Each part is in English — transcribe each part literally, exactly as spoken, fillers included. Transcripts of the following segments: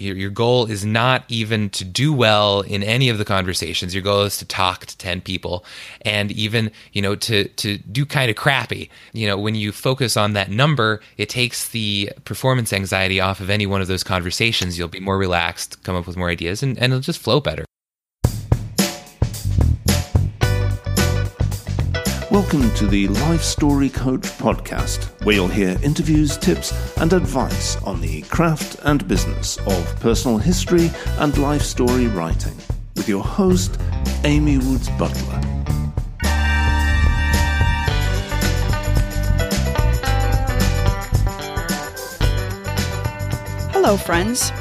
Your, your goal is not even to do well in any of the conversations. Your goal is to talk to ten people, and even, you know, to, to do kind of crappy. You know, when you focus on that number, it takes the performance anxiety off of any one of those conversations. You'll be more relaxed, come up with more ideas, and, and it'll just flow better. Welcome to the Life Story Coach podcast, where you'll hear interviews, tips, and advice on the craft and business of personal history and life story writing, with your host, Amy Woods Butler. Hello, friends.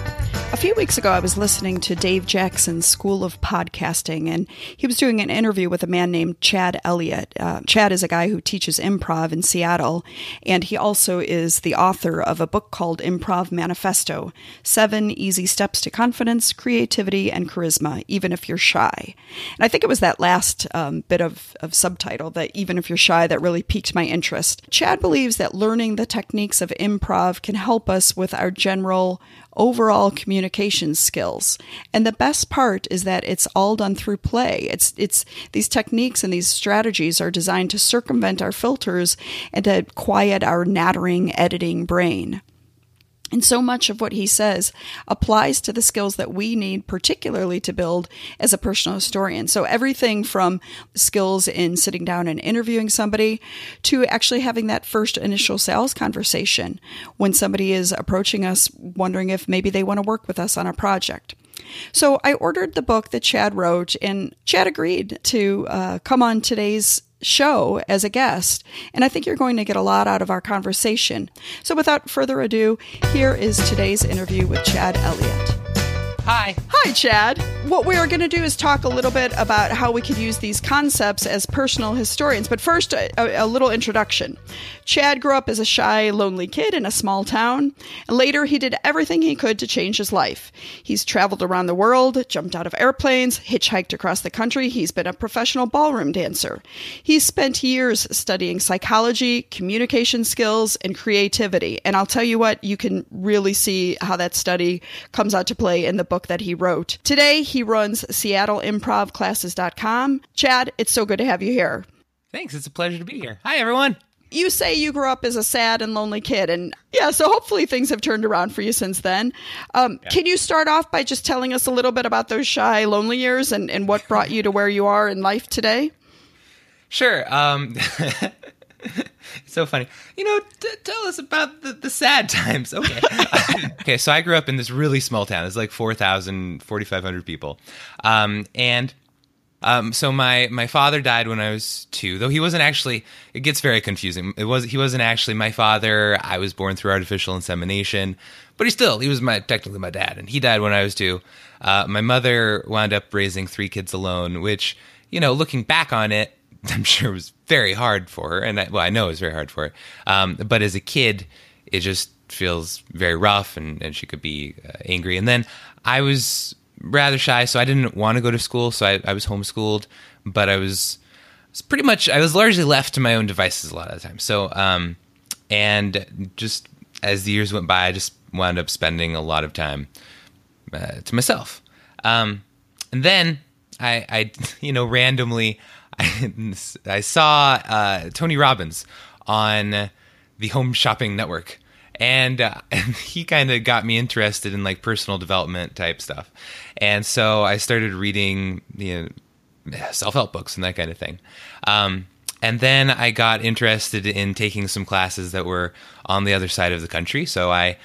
A few weeks ago, I was listening to Dave Jackson's School of Podcasting, and he was doing an interview with a man named Chad Elliott. Uh, Chad is a guy who teaches improv in Seattle, and he also is the author of a book called Improv Manifesto: seven Easy Steps to Confidence, Creativity, and Charisma—Even if You're Shy. And I think it was that last um, bit of, of subtitle, that "Even if You're Shy," that really piqued my interest. Chad believes that learning the techniques of improv can help us with our general overall communication skills. And the best part is that it's all done through play. It's it's these techniques and these strategies are designed to circumvent our filters and to quiet our nattering, editing brain. And so much of what he says applies to the skills that we need, particularly to build as a personal historian. So everything from skills in sitting down and interviewing somebody to actually having that first initial sales conversation when somebody is approaching us wondering if maybe they want to work with us on a project. So I ordered the book that Chad wrote, and Chad agreed to uh, come on today's show as a guest, and I think you're going to get a lot out of our conversation. So without further ado, here is today's interview with Chad Elliott. Hi. Hi, Chad. What we are going to do is talk a little bit about how we could use these concepts as personal historians. But first, a, a little introduction. Chad grew up as a shy, lonely kid in a small town. Later, he did everything he could to change his life. He's traveled around the world, jumped out of airplanes, hitchhiked across the country. He's been a professional ballroom dancer. He's spent years studying psychology, communication skills, and creativity. And I'll tell you what, you can really see how that study comes out to play in the book that he wrote. Today, he runs seattle improv classes dot com. Chad, it's so good to have you here. Thanks. It's a pleasure to be here. Hi, everyone. You say you grew up as a sad and lonely kid, and yeah, so hopefully things have turned around for you since then. Um, yeah. Can you start off by just telling us a little bit about those shy, lonely years and, and what brought you to where you are in life today? Sure. Um, it's so funny. You know, t- tell us about the, the sad times. Okay. Okay, so I grew up in this really small town. It's like four thousand, forty-five hundred people. Um, and um, so my, my father died when I was two, though he wasn't actually, it gets very confusing. It was, he wasn't actually my father. I was born through artificial insemination, but he still, he was my, technically my dad, and he died when I was two. Uh, my mother wound up raising three kids alone, which, you know, looking back on it, I'm sure it was very hard for her, and I, well, I know it was very hard for her. Um, but as a kid, it just feels very rough, and, and she could be uh, angry. And then I was rather shy, so I didn't want to go to school, so I, I was homeschooled. But I was, was pretty much, I was largely left to my own devices a lot of the time. So, um, and just as the years went by, I just wound up spending a lot of time uh, to myself. Um, and then I, I, you know, randomly. I saw uh, Tony Robbins on the Home Shopping Network, and, uh, and he kind of got me interested in like personal development type stuff, and so I started reading, you know, self-help books and that kind of thing. Um, and then I got interested in taking some classes that were on the other side of the country, so I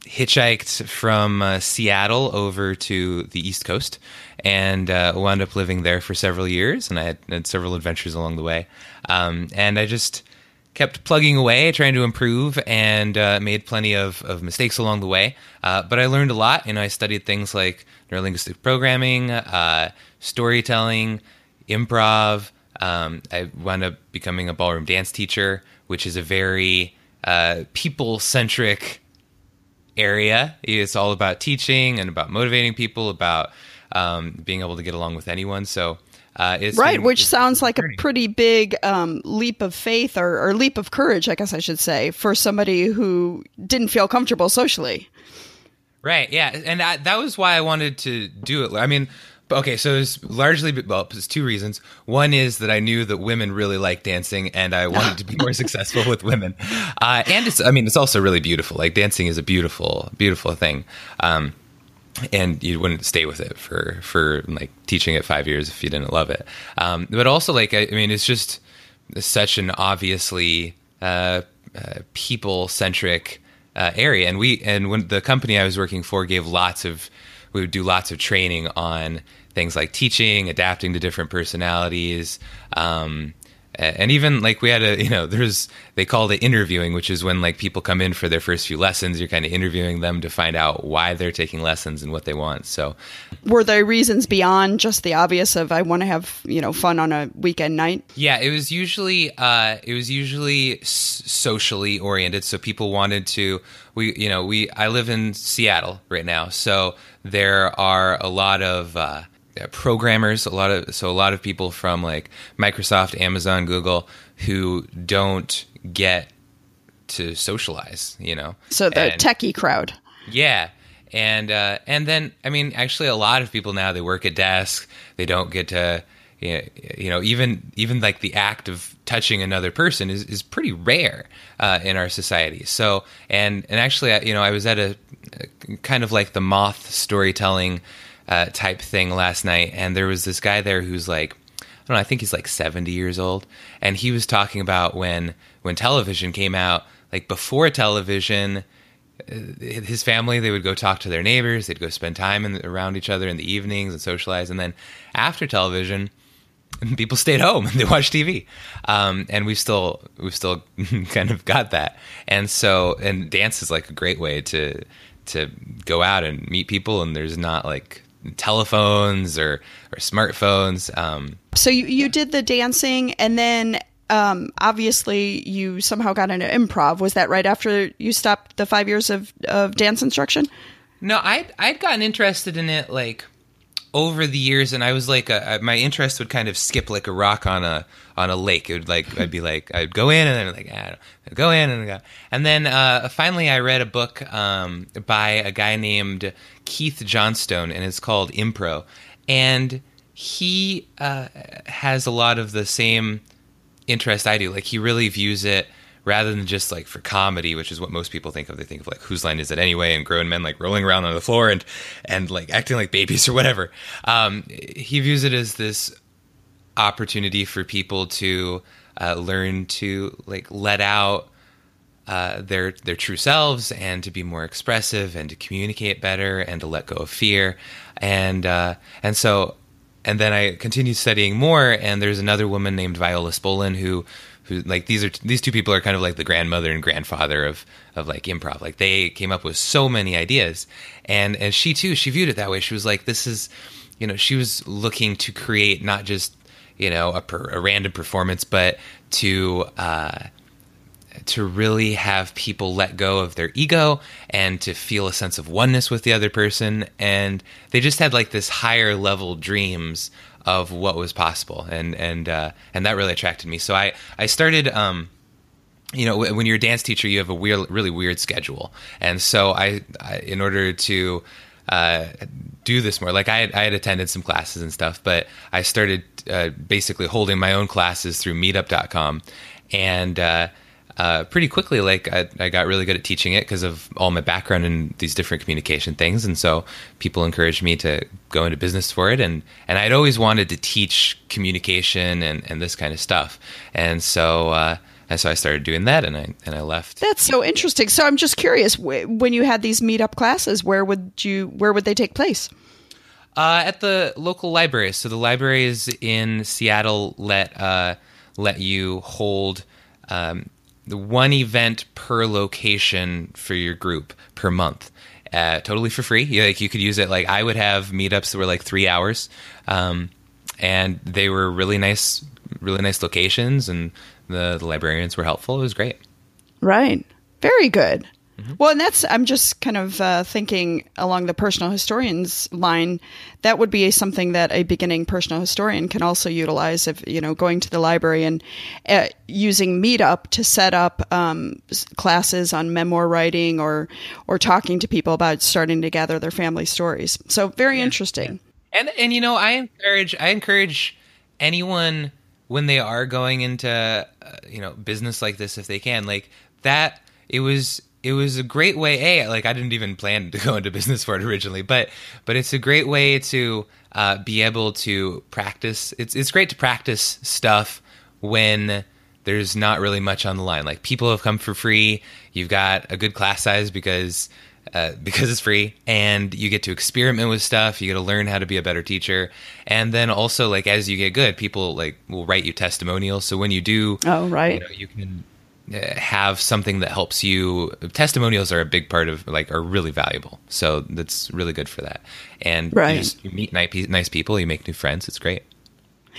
hitchhiked from uh, Seattle over to the East Coast, and uh, wound up living there for several years, and I had, had several adventures along the way. Um, and I just kept plugging away, trying to improve, and uh, made plenty of, of mistakes along the way. Uh, but I learned a lot, and I studied things like neurolinguistic programming, uh, storytelling, improv. Um, I wound up becoming a ballroom dance teacher, which is a very uh, people-centric area. It's all about teaching and about motivating people, about um, being able to get along with anyone. So, uh, it's right, been, which it's sounds like a pretty big um, leap of faith or, or leap of courage, I guess I should say, for somebody who didn't feel comfortable socially. Right. Yeah. And I, that was why I wanted to do it. I mean, okay, so there's largely, well, there's two reasons. One is that I knew that women really like dancing and I wanted to be more successful with women. Uh, and it's, I mean, it's also really beautiful. Like dancing is a beautiful, beautiful thing. Um, and you wouldn't stay with it for, for like teaching it five years if you didn't love it. Um, but also like, I, I mean, it's just such an obviously uh, uh, people centric Uh, area. And we, and when the company I was working for gave lots of, we would do lots of training on things like teaching, adapting to different personalities. Um, and even like we had a, you know, there's, they called it interviewing, which is when like people come in for their first few lessons, you're kind of interviewing them to find out why they're taking lessons and what they want. So were there reasons beyond just the obvious of, I want to have, you know, fun on a weekend night? Yeah, it was usually, uh, it was usually s- socially oriented. So people wanted to, we, you know, we, I live in Seattle right now. So there are a lot of, uh, programmers, a lot of so a lot of people from like Microsoft, Amazon, Google, who don't get to socialize, you know. So the and, techie crowd. Yeah, and uh, and then I mean, actually, a lot of people now, they work at desk, they don't get to, you know, even even like the act of touching another person is is pretty rare uh, in our society. So and and actually, you know, I was at a, a kind of like the Moth storytelling Uh, type thing last night, and there was this guy there who's like, I don't know, I think he's like seventy years old, and he was talking about when when television came out, like before television, uh, his family, they would go talk to their neighbors, they'd go spend time in, around each other in the evenings and socialize, and then after television, people stayed home and they watched T V, um, and we've still we've still kind of got that, and so and dance is like a great way to to go out and meet people, and there's not like telephones or, or smartphones. Um, so you, you did the dancing, and then um, obviously you somehow got into improv. Was that right after you stopped the five years of, of dance instruction? No, I, I'd gotten interested in it like over the years, and I was like, a, my interest would kind of skip like a rock on a on a lake. It would like I'd be like I'd go in and then like I don't know, I'd go in and go. And then uh, finally I read a book um, by a guy named Keith Johnstone, and it's called Impro, and he uh, has a lot of the same interest I do. Like he really views it rather than just like for comedy, which is what most people think of. They think of like Whose Line Is It Anyway, and grown men like rolling around on the floor and and like acting like babies or whatever. Um, he views it as this opportunity for people to uh, learn to like let out uh, their their true selves and to be more expressive and to communicate better and to let go of fear. And uh, and so and then I continued studying more. And there's another woman named Viola Spolin who. Who like these are these two people are kind of like the grandmother and grandfather of of like improv. Like they came up with so many ideas, and and she too she viewed it that way. She was like, this is, you know, she was looking to create not just, you know, a, per, a random performance, but to uh, to really have people let go of their ego and to feel a sense of oneness with the other person. And they just had like this higher level dreams of what was possible, and and uh, and that really attracted me. So I I started, um, you know, w- when you're a dance teacher, you have a weird, really weird schedule, and so I, I in order to uh, do this more, like I had, I had attended some classes and stuff, but I started uh, basically holding my own classes through meetup dot com, and uh, uh, pretty quickly, like I, I got really good at teaching it because of all my background in these different communication things, and so people encouraged me to go into business for it, and and I'd always wanted to teach communication and, and this kind of stuff, and so uh, and so I started doing that, and I and I left. That's so interesting. So I'm just curious, when you had these meetup classes, where would you where would they take place? Uh, at the local libraries. So the libraries in Seattle let uh, let you hold um, one event per location for your group per month. Uh, totally for free. You, like you could use it. Like I would have meetups that were like three hours, um, and they were really nice, really nice locations, and the, the librarians were helpful. It was great. Right. Very good. Mm-hmm. Well, and that's, I'm just kind of uh, thinking along the personal historian's line, that would be something that a beginning personal historian can also utilize if, you know, going to the library and uh, using Meetup to set up um, classes on memoir writing or, or talking to people about starting to gather their family stories. So very yeah. interesting. Yeah. And, and, you know, I encourage, I encourage anyone when they are going into, uh, you know, business like this, if they can, like that, it was, It was a great way, A, like I didn't even plan to go into business for it originally, but but it's a great way to uh, be able to practice. It's it's great to practice stuff when there's not really much on the line. Like people have come for free. You've got a good class size because uh, because it's free, and you get to experiment with stuff. You get to learn how to be a better teacher, and then also like as you get good, people like will write you testimonials. So when you do, oh right, you know, you can have something that helps you. Testimonials are a big part of, like, are really valuable. So that's really good for that. And right. you, just, you meet nice people, you make new friends. It's great.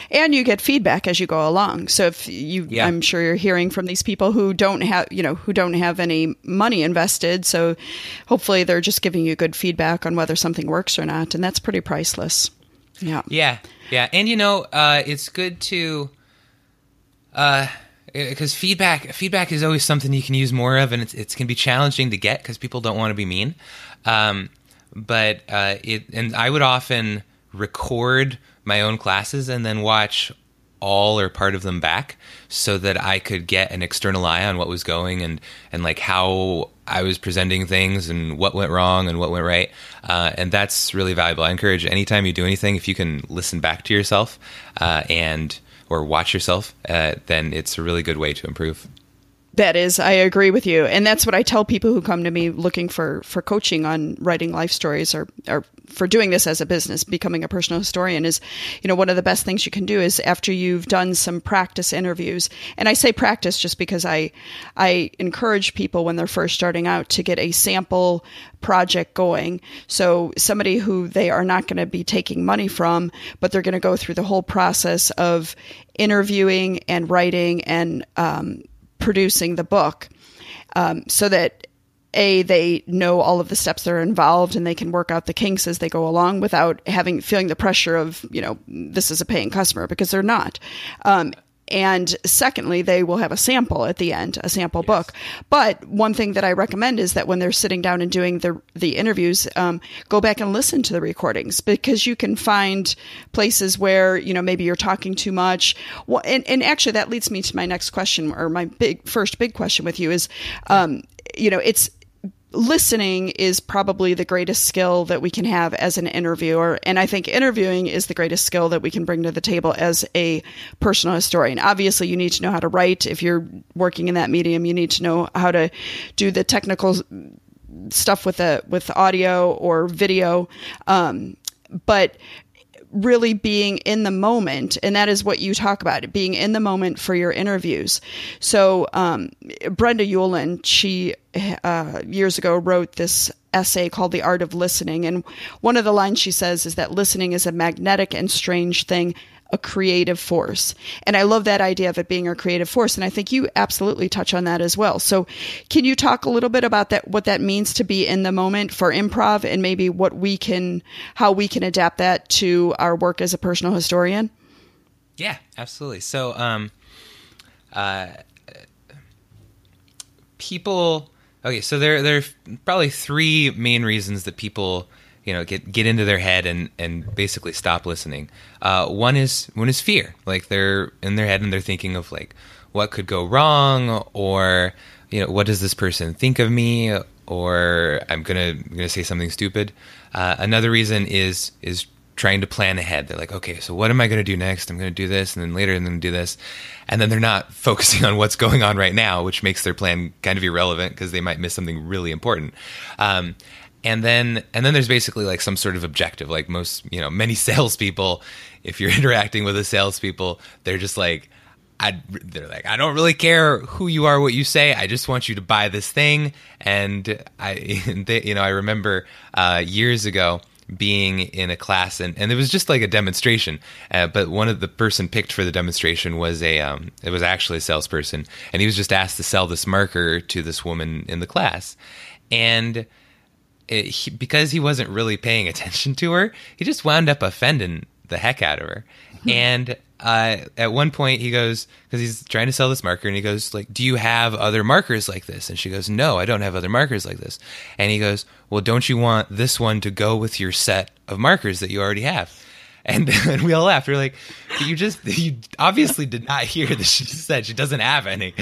And you get feedback as you go along. So if you, yeah. I'm sure you're hearing from these people who don't have, you know, who don't have any money invested. So hopefully they're just giving you good feedback on whether something works or not. And that's pretty priceless. Yeah. Yeah. Yeah. And you know, uh, it's good to, uh, because feedback feedback is always something you can use more of, and it's it's can be challenging to get because people don't want to be mean. Um, but uh, it and I would often record my own classes and then watch all or part of them back so that I could get an external eye on what was going and and like how I was presenting things and what went wrong and what went right. Uh, and that's really valuable. I encourage anytime you do anything, if you can listen back to yourself uh, and or watch yourself, uh, then it's a really good way to improve. That is, I agree with you. And that's what I tell people who come to me looking for, for coaching on writing life stories or, or for doing this as a business, becoming a personal historian is, you know, one of the best things you can do is after you've done some practice interviews. And I say practice just because I, I encourage people when they're first starting out to get a sample project going. So somebody who they are not going to be taking money from, but they're going to go through the whole process of interviewing and writing and, um, producing the book um, so that A, they know all of the steps that are involved and they can work out the kinks as they go along without having feeling the pressure of, you know, this is a paying customer, because they're not. Um, and secondly, they will have a sample at the end, a sample yes. book. But one thing that I recommend is that when they're sitting down and doing the the interviews, um, go back and listen to the recordings, because you can find places where, you know, maybe you're talking too much. Well, and, and actually that leads me to my next question, or my big first big question with you is, um, you know, it's listening is probably the greatest skill that we can have as an interviewer. And I think interviewing is the greatest skill that we can bring to the table as a personal historian. Obviously, you need to know how to write. If you're working in that medium, you need to know how to do the technical stuff with the, with audio or video. Um, but really being in the moment, and that is what you talk about, being in the moment for your interviews. So um, Brenda Ueland, she uh, years ago wrote this essay called The Art of Listening. And one of the lines she says is that listening is a magnetic and strange thing, a creative force. And I love that idea of it being a creative force. And I think you absolutely touch on that as well. So can you talk a little bit about that, what that means to be in the moment for improv, and maybe what we can, how we can adapt that to our work as a personal historian? Yeah, absolutely. So, um, uh, people, okay. So there, there are probably three main reasons that people, you know, get get into their head and, and basically stop listening. Uh, one is one is fear. Like they're in their head and they're thinking of like what could go wrong, or you know, what does this person think of me, or I'm gonna I'm gonna say something stupid. Uh, another reason is is trying to plan ahead. They're like, okay, so what am I gonna do next? I'm gonna do this, and then later I'm gonna do this, and then they're not focusing on what's going on right now, which makes their plan kind of irrelevant because they might miss something really important. Um, And then, and then there's basically like some sort of objective, like most, you know, many salespeople, if you're interacting with a salespeople, they're just like, I, they're like, I don't really care who you are, what you say. I just want you to buy this thing. And I, they, you know, I remember uh, years ago being in a class, and, and it was just like a demonstration. Uh, but one of the person picked for the demonstration was a, um, it was actually a salesperson, and he was just asked to sell this marker to this woman in the class. And it, he, because he wasn't really paying attention to her, he just wound up offending the heck out of her. And uh, at one point he goes, because he's trying to sell this marker, and he goes, like, do you have other markers like this? And she goes, no, I don't have other markers like this. And he goes, well, don't you want this one to go with your set of markers that you already have? And, and we all laughed. We were like, you just, you obviously did not hear that she said she doesn't have any.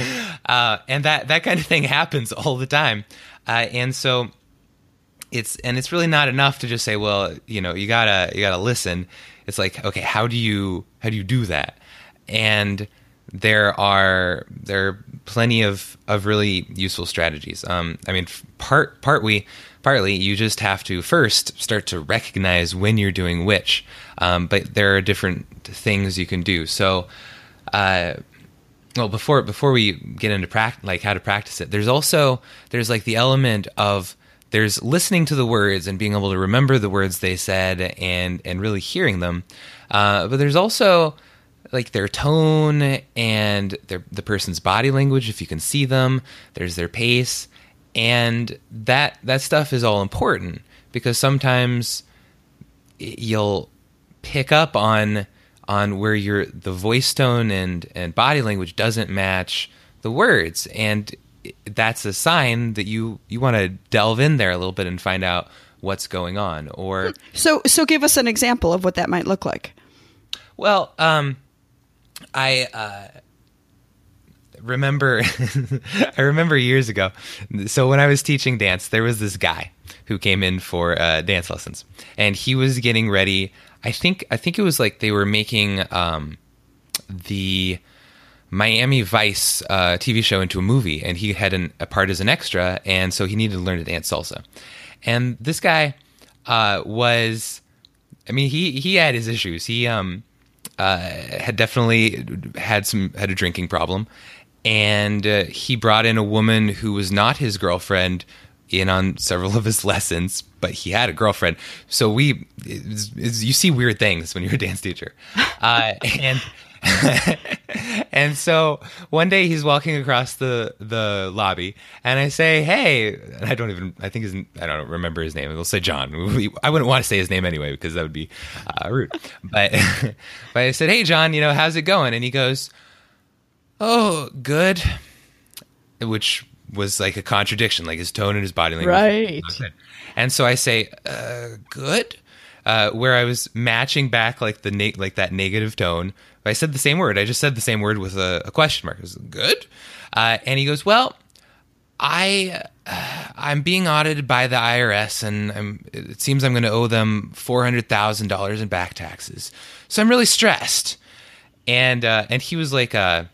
Uh, and that, that kind of thing happens all the time. Uh, and so it's, and it's really not enough to just say, well, you know, you gotta, you gotta listen. It's like, okay, how do you, how do you do that? And there are, there are plenty of, of really useful strategies. Um, I mean, part, part we, partly you just have to first start to recognize when you're doing which, um, but there are different things you can do. So, uh, well, before, before we get into pract- like how to practice it, there's also, there's like the element of, there's listening to the words and being able to remember the words they said and, and really hearing them. Uh, but there's also like their tone and their, the person's body language, if you can see them, there's their pace. And that, that stuff is all important, because sometimes you'll pick up on, on where your, the voice tone and, and body language doesn't match the words. And that's a sign that you, you want to delve in there a little bit and find out what's going on. Or so, so give us an example of what that might look like. Well, um, I, uh, remember, I remember years ago. So when I was teaching dance, there was this guy who came in for uh, dance lessons, and he was getting ready. I think, I think it was like they were making um, the Miami Vice uh, T V show into a movie, and he had an, a part as an extra, and so he needed to learn to dance salsa. And this guy uh, was, I mean, he he had his issues. He um, uh, had definitely had some had a drinking problem. And uh, he brought in a woman who was not his girlfriend in on several of his lessons, but he had a girlfriend. So we, it was, it was, you see weird things when you're a dance teacher. Uh, and and so one day he's walking across the, the lobby, and I say, hey, and I don't even, I think his, I don't remember his name. We'll say John. I wouldn't want to say his name anyway, because that would be uh, rude. But, but I said, hey, John, you know, how's it going? And he goes, oh, good, which was like a contradiction, like his tone and his body language. Right. And so I say, uh, good, uh, where I was matching back like the na- like that negative tone. I said the same word. I just said the same word with a, a question mark. It was good. Uh, and he goes, well, I, uh, I'm being audited by the I R S, and I'm, it seems I'm going to owe them four hundred thousand dollars in back taxes. So I'm really stressed. And, uh, and he was like, uh,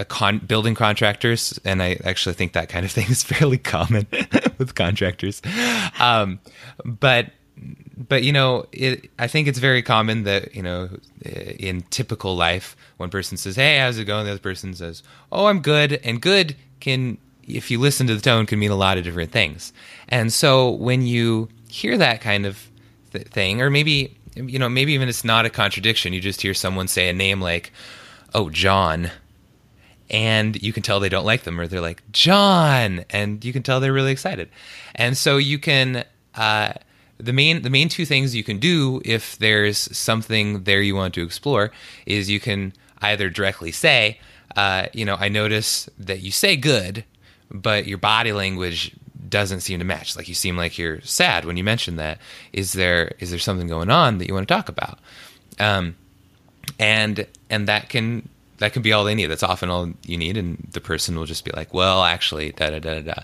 A con- building contractors, and I actually think that kind of thing is fairly common with contractors. Um, but but you know, it, I think it's very common that, you know, in typical life, one person says, "Hey, how's it going?" The other person says, "Oh, I'm good." And good can, if you listen to the tone, can mean a lot of different things. And so when you hear that kind of th- thing, or maybe you know, maybe even it's not a contradiction, you just hear someone say a name like, "Oh, John." And you can tell they don't like them, or they're like, John, and you can tell they're really excited. And so you can, uh, the main the main two things you can do if there's something there you want to explore is you can either directly say, uh, you know, I notice that you say good, but your body language doesn't seem to match. Like, you seem like you're sad when you mention that. Is there is there something going on that you want to talk about? Um, and and that can... That can be all they need. That's often all you need. And the person will just be like, well, actually, da, da, da, da, da.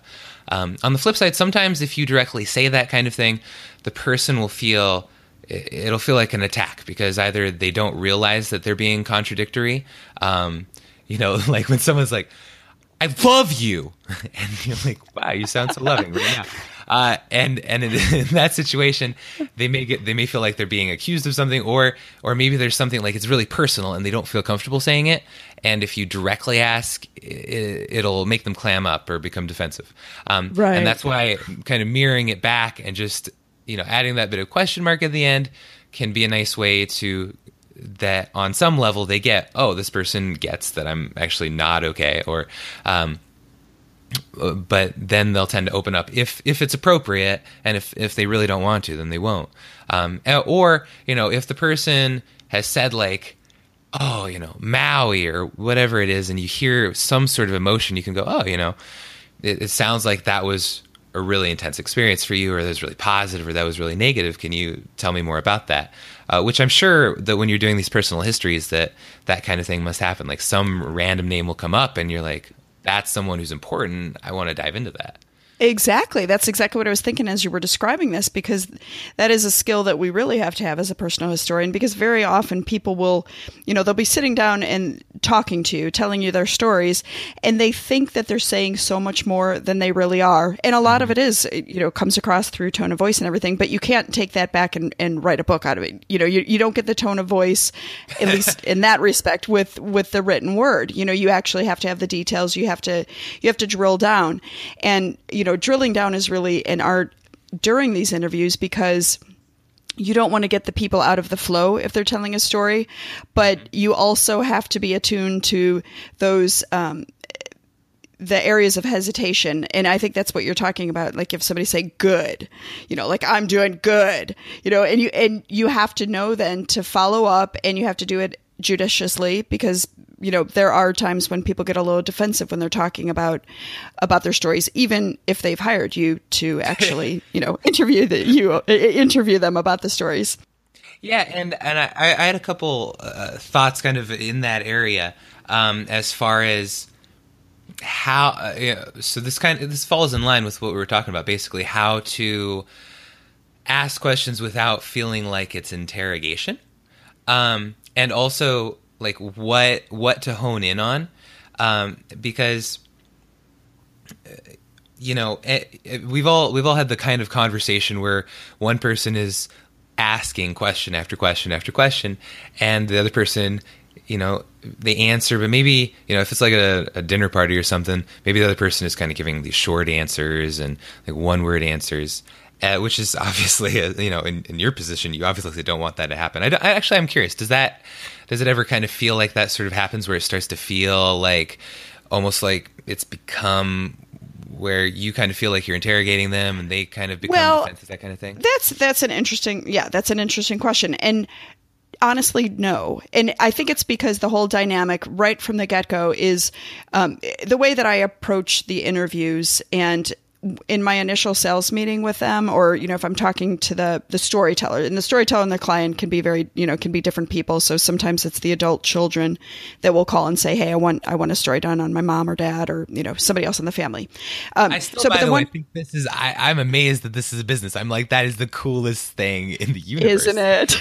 Um, on the flip side, sometimes if you directly say that kind of thing, the person will feel, it'll feel like an attack, because either they don't realize that they're being contradictory. Um, you know, like when someone's like, I love you. And you're like, wow, you sound so loving right now. Uh, and and in, in that situation, they may get they may feel like they're being accused of something, or or maybe there's something like it's really personal and they don't feel comfortable saying it. And if you directly ask, it, it'll make them clam up or become defensive. Um, right. And that's why kind of mirroring it back and just, you know, adding that bit of question mark at the end can be a nice way to that on some level they get, oh, this person gets that I'm actually not okay, or um, but then they'll tend to open up if if it's appropriate, and if if they really don't want to, then they won't. Um, or you know, if the person has said like, oh, you know, Maui or whatever it is, and you hear some sort of emotion, you can go, oh, you know, it, it sounds like that was a really intense experience for you, or that was really positive, or that was really negative. Can you tell me more about that? Uh, which I'm sure that when you're doing these personal histories, that that kind of thing must happen. Like some random name will come up, and you're like, that's someone who's important. I want to dive into that. Exactly. That's exactly what I was thinking as you were describing this, because that is a skill that we really have to have as a personal historian, because very often people will, you know, they'll be sitting down and talking to you, telling you their stories, and they think that they're saying so much more than they really are. And a lot of it is, you know, comes across through tone of voice and everything, but you can't take that back and, and write a book out of it. You know, you, you don't get the tone of voice, at least in that respect, with, with the written word. You know, you actually have to have the details. You have to, you have to drill down. And, you know, So drilling down is really an art during these interviews, because you don't want to get the people out of the flow if they're telling a story, but you also have to be attuned to those um, the areas of hesitation. And I think that's what you're talking about. Like if somebody say good, you know, like I'm doing good, you know, and you and you have to know then to follow up, and you have to do it judiciously, because you know, there are times when people get a little defensive when they're talking about about their stories, even if they've hired you to actually, you know, interview the, you interview them about the stories. Yeah, and and I, I had a couple uh, thoughts kind of in that area um, as far as how. Uh, you know, so this kind of this falls in line with what we were talking about, basically how to ask questions without feeling like it's interrogation, um, and also. Like what what to hone in on, um, because you know it, it, we've all we've all had the kind of conversation where one person is asking question after question after question, and the other person, you know, they answer, but maybe you know if it's like a, a dinner party or something, maybe the other person is kind of giving these short answers and like one word answers. Uh, which is obviously, uh, you know, in, in your position, you obviously don't want that to happen. I, don't, I actually, I'm curious. Does that, does it ever kind of feel like that sort of happens, where it starts to feel like, almost like it's become where you kind of feel like you're interrogating them, and they kind of become well, defensive, that kind of thing? That's that's an interesting, yeah, that's an interesting question, and. Honestly, no. And I think it's because the whole dynamic right from the get-go is um, the way that I approach the interviews, and in my initial sales meeting with them, or, you know, if I'm talking to the, the storyteller, and the storyteller and the client can be very, you know, can be different people. So sometimes it's the adult children that will call and say, hey, I want, I want a story done on my mom or dad, or, you know, somebody else in the family. Um, I still, so, by the, the way, one, I think this is, I, I'm amazed that this is a business. I'm like, that is the coolest thing in the universe. Isn't it?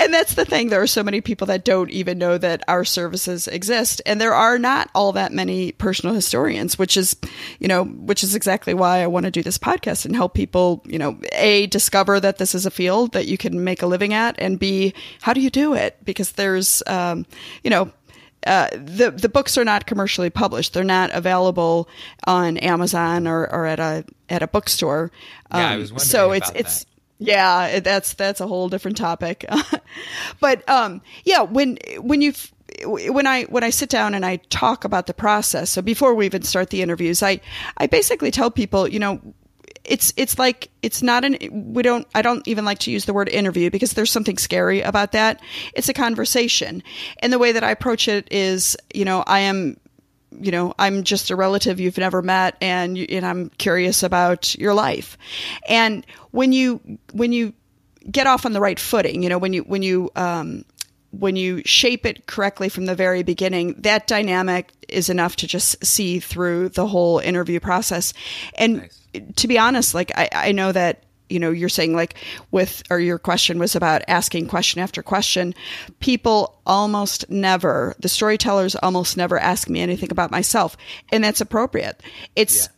And that's the thing. There are so many people that don't even know that our services exist. And there are not all that many personal historians, which is, you know, which is exactly why I want to do this podcast and help people, you know, A, discover that this is a field that you can make a living at, and B, how do you do it? Because there's, um, you know, Uh, the the books are not commercially published. They're not available on Amazon or, or at a at a bookstore. Um, yeah, I was wondering so it's, about it's, that. Yeah, that's that's a whole different topic. But um, yeah, when when you when I when I sit down and I talk about the process, so before we even start the interviews, I I basically tell people, you know. It's it's like it's not an we don't I don't even like to use the word interview, because there's something scary about that. It's a conversation, and the way that I approach it is, you know, I am, you know, I'm just a relative you've never met, and you, and I'm curious about your life. And when you when you get off on the right footing, you know, when you when you um, when you shape it correctly from the very beginning, that dynamic is enough to just see through the whole interview process. And nice. To be honest, like I, I know that, you know, you're saying like with, or your question was about asking question after question. People almost never, the storytellers almost never ask me anything about myself. And that's appropriate. It's, yeah.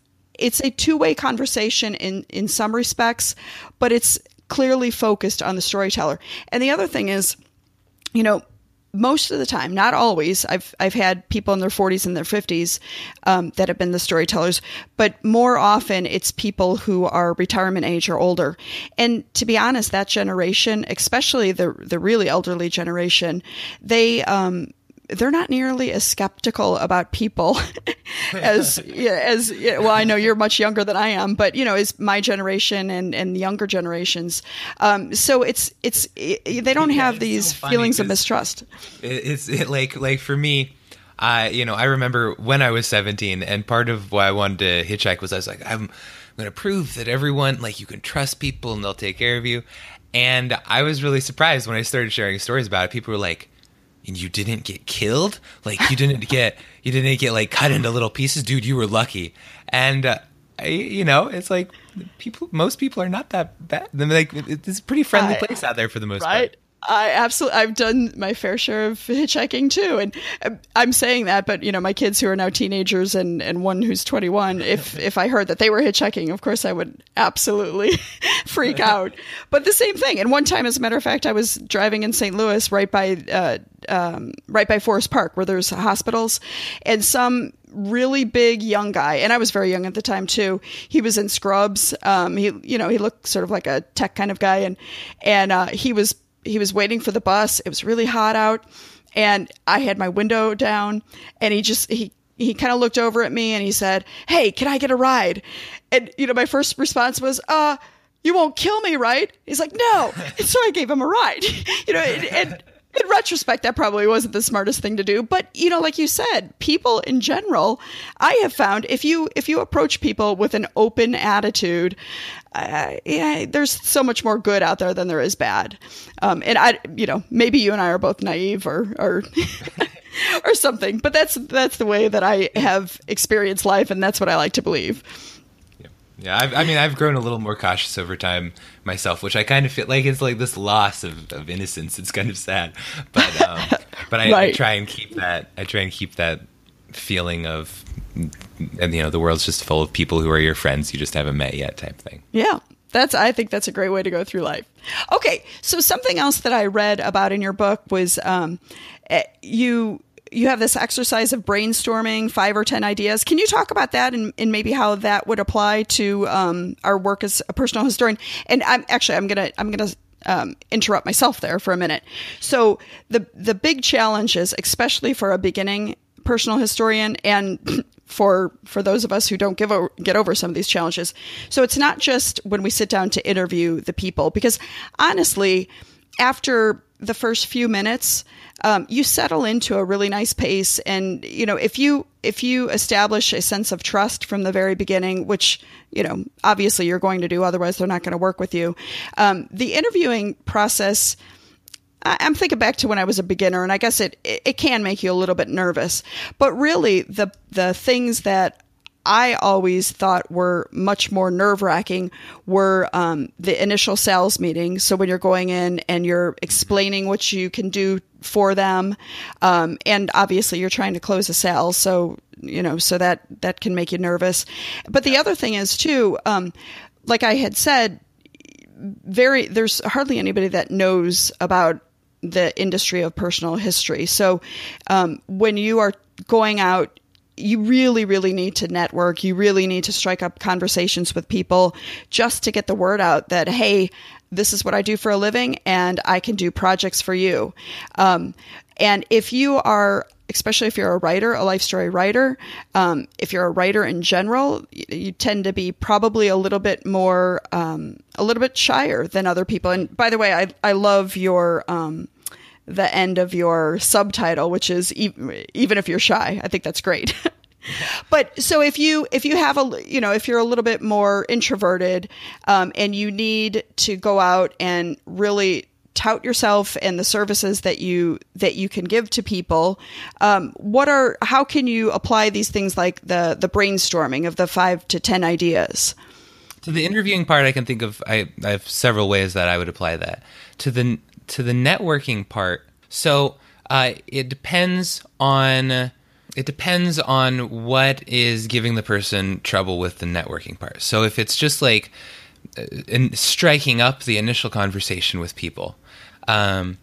It's a two-way conversation in, in some respects, but it's clearly focused on the storyteller. And the other thing is, you know, most of the time, not always, I've I've had people in their forties and their fifties um, that have been the storytellers, but more often it's people who are retirement age or older. And to be honest, that generation, especially the the really elderly generation, they um, they're not nearly as skeptical about people as, as, well, I know you're much younger than I am, but, you know, is my generation and, and the younger generations. Um, so it's, it's, it, they don't yeah, have these so feelings of mistrust. It's it, like, like for me, I, you know, I remember when I was seventeen, and part of why I wanted to hitchhike was I was like, I'm going to prove that everyone, like, you can trust people and they'll take care of you. And I was really surprised when I started sharing stories about it. People were like, and you didn't get killed? Like, you didn't get, you didn't get, like, cut into little pieces? Dude, you were lucky. And, uh, I, you know, it's like, people, most people are not that bad. I mean, like, it's a pretty friendly place out there for the most right? part. I absolutely, I've done my fair share of hitchhiking too. And I'm saying that, but, you know, my kids who are now teenagers and, and one who's twenty-one, if, if I heard that they were hitchhiking, of course I would absolutely freak out. But the same thing. And one time, as a matter of fact, I was driving in Saint Louis right by, uh, um, right by Forest Park, where there's hospitals, and some really big young guy, and I was very young at the time too. He was in scrubs. Um, he, you know, he looked sort of like a tech kind of guy, and, and, uh, he was He was waiting for the bus. It was really hot out, and I had my window down, and he just, he, he kind of looked over at me and he said, "Hey, can I get a ride?" And, you know, my first response was, uh, "You won't kill me, right?" He's like, "No." And so I gave him a ride, you know, and, and in retrospect, that probably wasn't the smartest thing to do. But, you know, like you said, people in general, I have found if you, if you approach people with an open attitude, Uh, yeah, there's so much more good out there than there is bad. Um, and I, you know, maybe you and I are both naive or, or, or something, but that's, that's the way that I have experienced life. And that's what I like to believe. Yeah. Yeah. I've, I mean, I've grown a little more cautious over time myself, which I kind of feel like it's like this loss of, of innocence. It's kind of sad, but, um, but I, right. I try and keep that, I try and keep that feeling of, and, you know, the world's just full of people who are your friends you just haven't met yet type thing. Yeah, that's, I think that's a great way to go through life. Okay, so something else that I read about in your book was um, you you have this exercise of brainstorming five or ten ideas. Can you talk about that and, and maybe how that would apply to um, our work as a personal historian? And I'm actually I'm gonna I'm gonna. Um, interrupt myself there for a minute. So the the big challenge is, especially for a beginning personal historian, and for for those of us who don't give o- get over some of these challenges. So it's not just when we sit down to interview the people, because honestly, after the first few minutes, um, you settle into a really nice pace. And, you know, if you if you establish a sense of trust from the very beginning, which, you know, obviously you're going to do, otherwise they're not going to work with you. Um, the interviewing process, I'm thinking back to when I was a beginner, and I guess it, it can make you a little bit nervous. But really, the the things that I always thought were much more nerve-wracking were um, the initial sales meeting. So when you're going in and you're explaining what you can do for them, um, and obviously you're trying to close a sale, so, you know, so that, that can make you nervous. But the other thing is, too, um, like I had said, very there's hardly anybody that knows about the industry of personal history. So um, when you are going out, you really, really need to network. You really need to strike up conversations with people just to get the word out that, hey, this is what I do for a living, and I can do projects for you. Um, and if you are, especially if you're a writer, a life story writer, um, if you're a writer in general, you, you tend to be probably a little bit more, um, a little bit shyer than other people. And by the way, I, I love your, um, the end of your subtitle, which is even, even if you're shy. I think that's great. But so if you, if you have a, you know, if you're a little bit more introverted, um, and you need to go out and really tout yourself and the services that you that you can give to people. Um, what are how can you apply these things like the the brainstorming of the five to ten ideas? To the interviewing part, I can think of I, I have several ways that I would apply that. To the to the networking part, so uh, it depends on it depends on what is giving the person trouble with the networking part. So if it's just like uh, in striking up the initial conversation with people, um,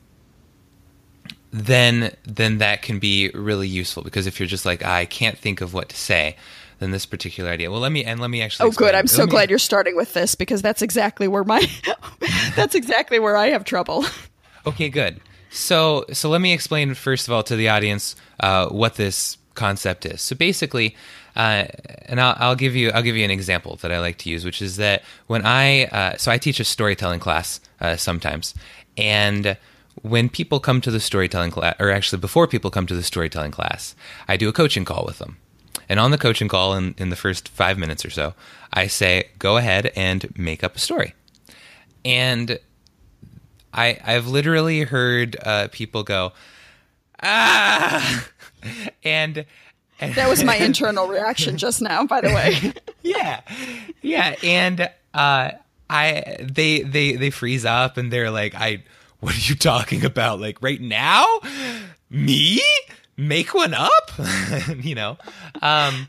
then then that can be really useful, because if you're just like, I can't think of what to say, then this particular idea. Well, let me and let me actually. Oh, explain. Good! I'm let so me... glad you're starting with this, because that's exactly where my that's exactly where I have trouble. Okay, good. So, so let me explain, first of all, to the audience uh, what this concept is. So basically, uh, and I'll, I'll give you I'll give you an example that I like to use, which is that when I uh, so I teach a storytelling class uh, sometimes, and when people come to the storytelling class, or actually before people come to the storytelling class, I do a coaching call with them. And on the coaching call, in, in the first five minutes or so, I say, go ahead and make up a story. And I, I've literally heard uh, people go, ah! and, and... That was my internal reaction just now, by the way. yeah. Yeah. And uh, I they, they, they freeze up and they're like, I... what are you talking about? Like right now? Me? Make one up? you know? Um,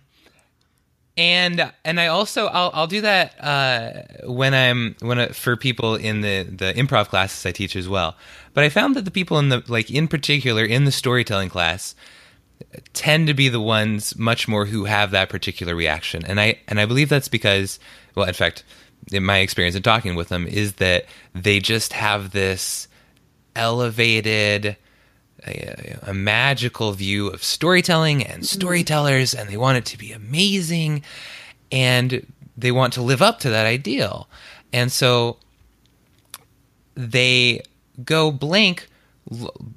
and and I also I'll I'll do that uh, when I'm when I, for people in the, the improv classes I teach as well. But I found that the people in the like in particular in the storytelling class tend to be the ones much more who have that particular reaction. And I and I believe that's because well in fact in my experience in talking with them is that they just have this elevated, a, a magical view of storytelling and storytellers, and they want it to be amazing, and they want to live up to that ideal. And so they go blank.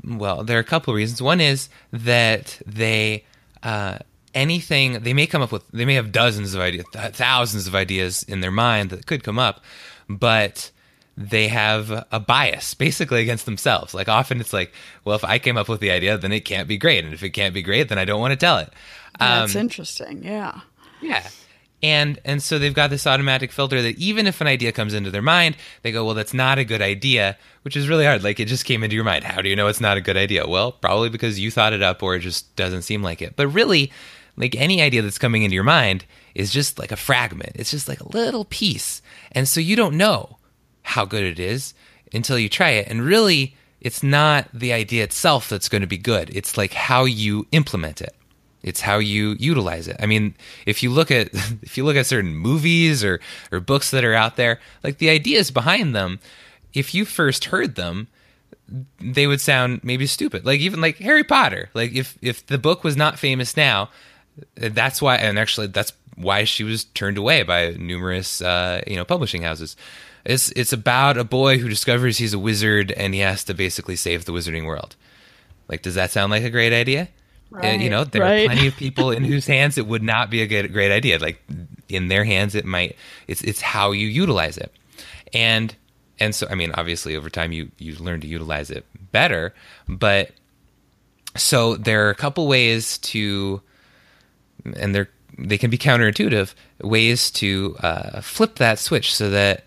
Well, there are a couple of reasons. One is that they uh, anything, they may come up with, they may have dozens of ideas, thousands of ideas in their mind that could come up, but they have a bias basically against themselves. Like often it's like, well, if I came up with the idea, then it can't be great. And if it can't be great, then I don't want to tell it. Um, That's interesting. Yeah. Yeah. And and so they've got this automatic filter that even if an idea comes into their mind, they go, well, that's not a good idea, which is really hard. Like it just came into your mind. How do you know it's not a good idea? Well, probably because you thought it up or it just doesn't seem like it. But really, like any idea that's coming into your mind is just like a fragment. It's just like a little piece. And so you don't know how good it is until you try it. And really, it's not the idea itself that's going to be good. It's like how you implement it. It's how you utilize it. I mean, if you look at if you look at certain movies or, or books that are out there, like the ideas behind them, if you first heard them, they would sound maybe stupid. Like even like Harry Potter. Like if, if the book was not famous now, that's why, and actually that's why she was turned away by numerous uh, you know publishing houses. It's it's about a boy who discovers he's a wizard and he has to basically save the wizarding world. Like, does that sound like a great idea? Right, and, you know, there right. are plenty of people in whose hands it would not be a good, great idea. Like, in their hands, it might. It's it's how you utilize it, and and so I mean, obviously, over time, you you learn to utilize it better. But so there are a couple ways to, and they're they can be counterintuitive ways to uh, flip that switch so that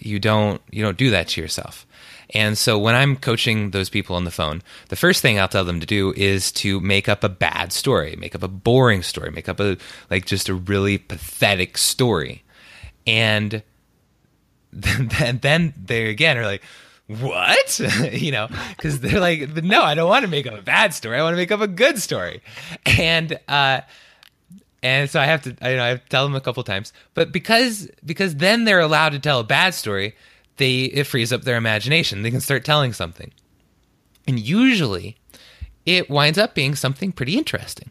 you don't you don't do that to yourself. And so when I'm coaching those people on the phone, the first thing I'll tell them to do is to make up a bad story, make up a boring story, make up a like just a really pathetic story. And then, then they again are like, what? you know, because they're like, no, I don't want to make up a bad story. I want to make up a good story. And uh And so I have to, I, you know, I tell them a couple times, but because because then they're allowed to tell a bad story, they it frees up their imagination. They can start telling something, and usually, it winds up being something pretty interesting,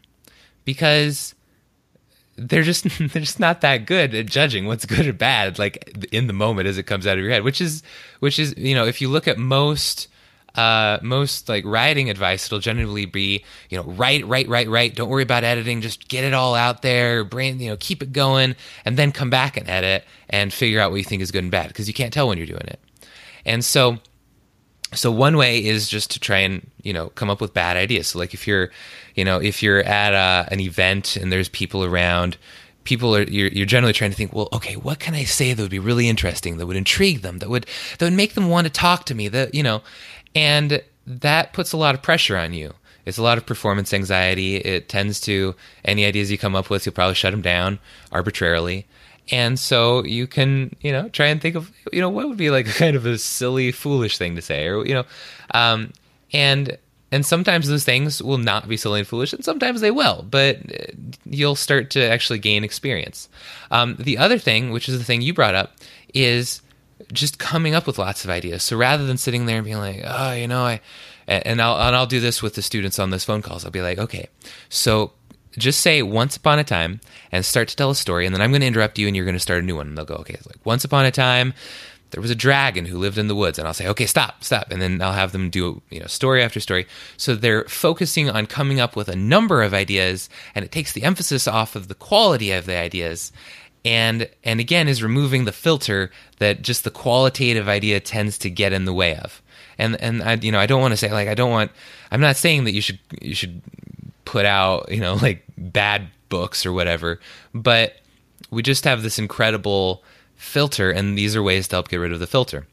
because they're just they're just not that good at judging what's good or bad, like in the moment as it comes out of your head. Which is which is you know, if you look at most. Uh, most like writing advice, it'll generally be, you know, write, write, write, write. Don't worry about editing. Just get it all out there. Brain, you know, keep it going, and then come back and edit and figure out what you think is good and bad, because you can't tell when you're doing it. And so, so one way is just to try and you know come up with bad ideas. So like if you're, you know, if you're at a, an event and there's people around. People are you're, you're generally trying to think, well, okay, what can I say that would be really interesting, that would intrigue them, that would that would make them want to talk to me, that you know, and that puts a lot of pressure on you. It's a lot of performance anxiety. It tends to any ideas you come up with, you'll probably shut them down arbitrarily, and so you can you know try and think of you know what would be like kind of a silly, foolish thing to say, or you know, um, and. And sometimes those things will not be silly and foolish, and sometimes they will, but you'll start to actually gain experience. Um, the other thing, which is the thing you brought up, is just coming up with lots of ideas. So rather than sitting there and being like, oh, you know, I, and I'll, and I'll do this with the students on this phone calls. I'll be like, okay, so just say once upon a time and start to tell a story. And then I'm going to interrupt you and you're going to start a new one. And they'll go, okay, it's like once upon a time, there was a dragon who lived in the woods. And I'll say, okay, stop, stop. And then I'll have them do, you know, story after story. So they're focusing on coming up with a number of ideas, and it takes the emphasis off of the quality of the ideas. And and again, is removing the filter that just the qualitative idea tends to get in the way of. And and I, you know, I don't want to say like I don't want. I'm not saying that you should you should put out, you know, like bad books or whatever. But we just have this incredible filter, and these are ways to help get rid of the filter.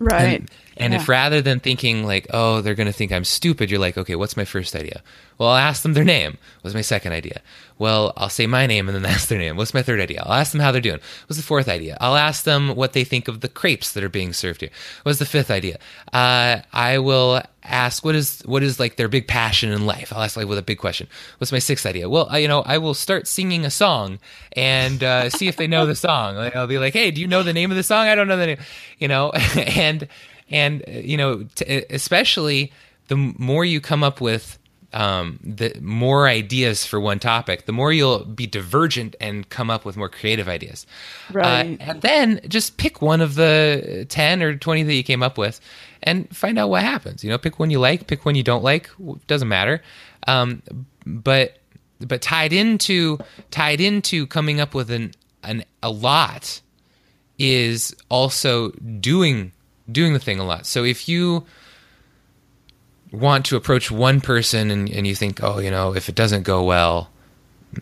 Right. And, and yeah. if rather than thinking like, oh, they're going to think I'm stupid, you're like, okay, what's my first idea? Well, I'll ask them their name. What's my second idea? Well, I'll say my name and then ask their name. What's my third idea? I'll ask them how they're doing. What's the fourth idea? I'll ask them what they think of the crepes that are being served here. What's the fifth idea? Uh, I will ask what is what is like their big passion in life. I'll ask like with a big question. What's my sixth idea? Well, I, you know, I will start singing a song and uh, see if they know the song. Like, I'll be like, hey, do you know the name of the song? I don't know the name. You know, and And, you know, t- especially the more you come up with um, the more ideas for one topic, the more you'll be divergent and come up with more creative ideas. Right. Uh, and then just pick one of the ten or twenty that you came up with and find out what happens. You know, pick one you like, pick one you don't like. Doesn't matter. Um, but but tied into tied into coming up with an, an a lot is also doing doing the thing a lot. So if you want to approach one person and, and you think, oh, you know, if it doesn't go well,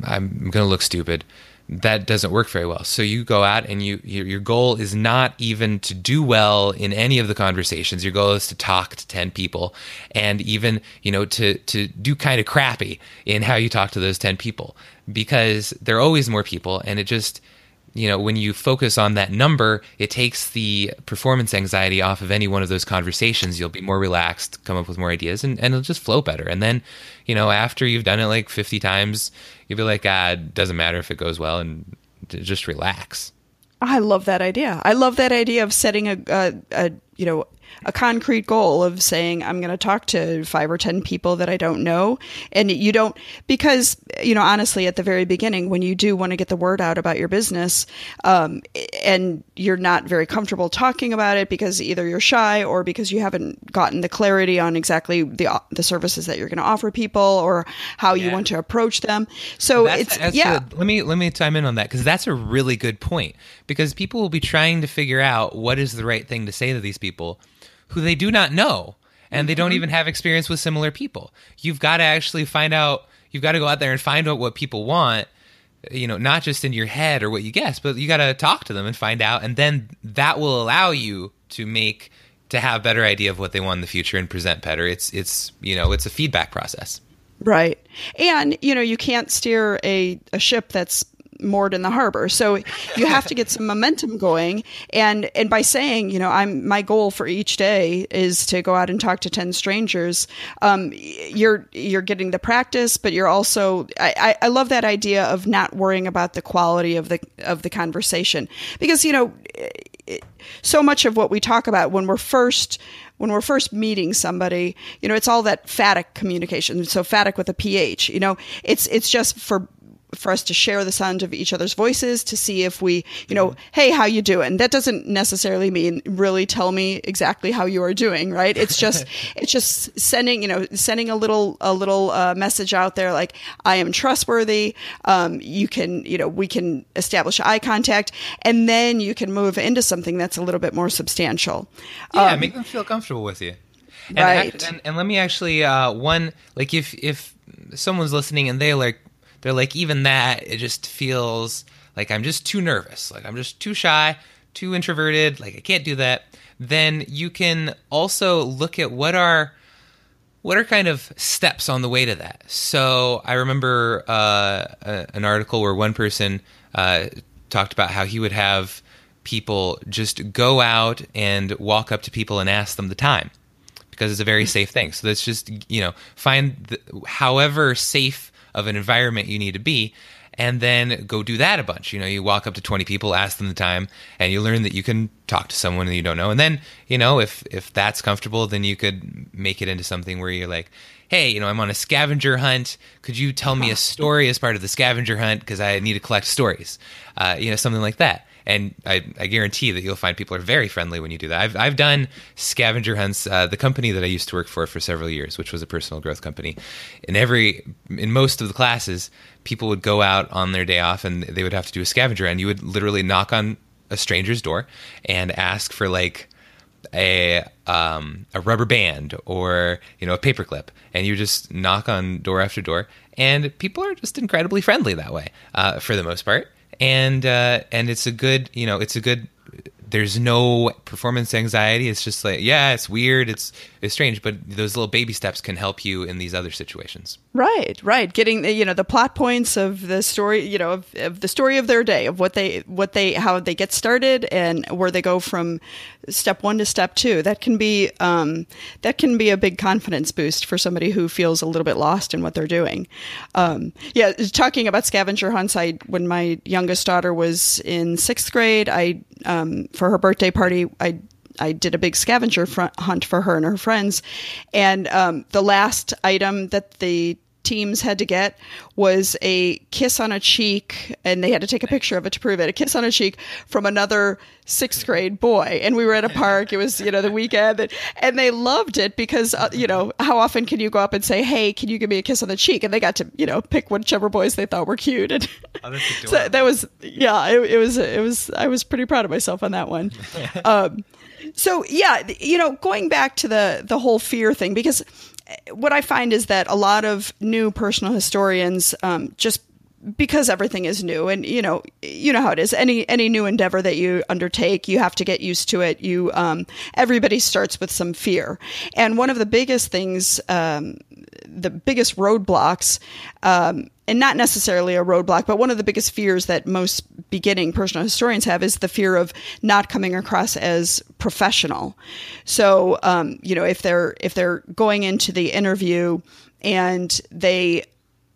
I'm going to look stupid, that doesn't work very well. So you go out and you your goal is not even to do well in any of the conversations. Your goal is to talk to ten people and even, you know, to, to do kind of crappy in how you talk to those ten people, because there are always more people, and it just... You know, when you focus on that number, it takes the performance anxiety off of any one of those conversations. You'll be more relaxed, come up with more ideas, and, and it'll just flow better. And then, you know, after you've done it like fifty times, you'll be like, ah, it doesn't matter if it goes well, and just relax. I love that idea. I love that idea of setting a, a, a you know, a concrete goal of saying, I'm going to talk to five or ten people that I don't know. And you don't, because, you know, honestly, at the very beginning, when you do want to get the word out about your business, um, and you're not very comfortable talking about it because either you're shy or because you haven't gotten the clarity on exactly the the services that you're going to offer people or how yeah. you want to approach them. So that's, it's, that's yeah. A, let me, let me chime in on that, because that's a really good point, because people will be trying to figure out what is the right thing to say to these people who they do not know, and they don't even have experience with similar people. You've got to actually find out, you've got to go out there and find out what people want, you know, not just in your head or what you guess, but you got to talk to them and find out. And then that will allow you to make, to have better idea of what they want in the future and present better. It's, it's, you know, it's a feedback process. Right. And, you know, you can't steer a, a ship that's moored in the harbor. So you have to get some momentum going. And, and by saying, you know, I'm, my goal for each day is to go out and talk to ten strangers. Um, you're, you're getting the practice, but you're also, I, I love that idea of not worrying about the quality of the, of the conversation, because, you know, so much of what we talk about when we're first, when we're first meeting somebody, you know, it's all that phatic communication. So phatic with a P H, you know, it's, it's just for, for us to share the sound of each other's voices, to see if we, you know, hey, how you doing? That doesn't necessarily mean really tell me exactly how you are doing, right? It's just, it's just sending, you know, sending a little, a little uh, message out there, like, I am trustworthy. Um, you can, you know, we can establish eye contact, and then you can move into something that's a little bit more substantial. Yeah, um, make them feel comfortable with you. And right. Act, and, and let me actually, uh, one, like if, if someone's listening and they like, they're like, even that, it just feels like I'm just too nervous. Like I'm just too shy, too introverted. Like I can't do that. Then you can also look at what are what are kind of steps on the way to that. So I remember uh, a, an article where one person uh, talked about how he would have people just go out and walk up to people and ask them the time, because it's a very safe thing. So that's just, you know, find the, however safe of an environment you need to be, and then go do that a bunch. You know, you walk up to twenty people, ask them the time, and you learn that you can talk to someone that you don't know. And then, you know, if if that's comfortable, then you could make it into something where you're like, hey, you know, I'm on a scavenger hunt. Could you tell me a story as part of the scavenger hunt? Because I need to collect stories, uh, you know, something like that. And I, I guarantee that you'll find people are very friendly when you do that. I've I've done scavenger hunts. Uh, the company that I used to work for for several years, which was a personal growth company, in every in most of the classes, people would go out on their day off and they would have to do a scavenger hunt. You would literally knock on a stranger's door and ask for like a um, a rubber band or, you know, a paperclip, and you just knock on door after door, and people are just incredibly friendly that way, uh, for the most part. And uh, and it's a good, you know, it's a good, there's no performance anxiety. It's just like, yeah, it's weird, it's it's strange, but those little baby steps can help you in these other situations. Right, right. Getting the, you know, the plot points of the story, you know, of, of the story of their day, of what they, what they, how they get started and where they go from step one to step two. That can be, um, that can be a big confidence boost for somebody who feels a little bit lost in what they're doing. Um, yeah, talking about scavenger hunts, I, when my youngest daughter was in sixth grade, I, um, for her birthday party, I I did a big scavenger front hunt for her and her friends. And um, the last item that the teams had to get was a kiss on a cheek, and they had to take a picture of it to prove it, a kiss on a cheek from another sixth grade boy. And we were at a park. It was, you know, the weekend, and, and they loved it because, uh, you know, how often can you go up and say, hey, can you give me a kiss on the cheek? And they got to, you know, pick whichever boys they thought were cute. And oh, that's adorable. So that was, yeah, it, it was, it was, I was pretty proud of myself on that one. Um, so yeah, you know, going back to the, the whole fear thing, because what I find is that a lot of new personal historians, um, just because everything is new, and you know, you know how it is. Any any new endeavor that you undertake, you have to get used to it. You um, everybody starts with some fear, and one of the biggest things, um, the biggest roadblocks, um, and not necessarily a roadblock, but one of the biggest fears that most beginning personal historians have is the fear of not coming across as professional. So, um, you know, if they're if they're going into the interview and they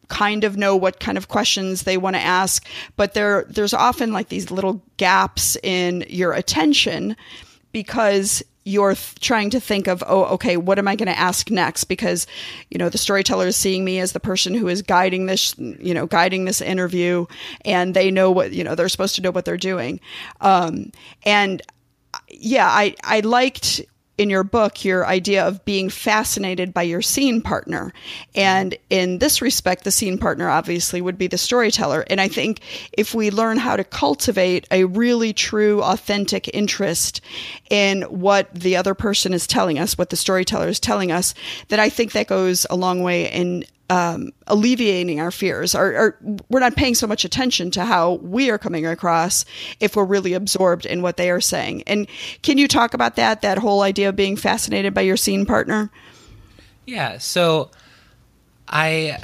kind of know what kind of questions they want to ask, but there there's often like these little gaps in your attention because you're th- trying to think of, oh, okay, what am I going to ask next? Because, you know, the storyteller is seeing me as the person who is guiding this, you know, guiding this interview, and they know what, you know, they're supposed to know what they're doing. Um, and yeah, I, I liked in your book your idea of being fascinated by your scene partner. And in this respect, the scene partner obviously would be the storyteller. And I think if we learn how to cultivate a really true, authentic interest in what the other person is telling us, what the storyteller is telling us, then I think that goes a long way in um, alleviating our fears. Or, or we're not paying so much attention to how we are coming across if we're really absorbed in what they are saying. And can you talk about that, that whole idea of being fascinated by your scene partner? Yeah. So I,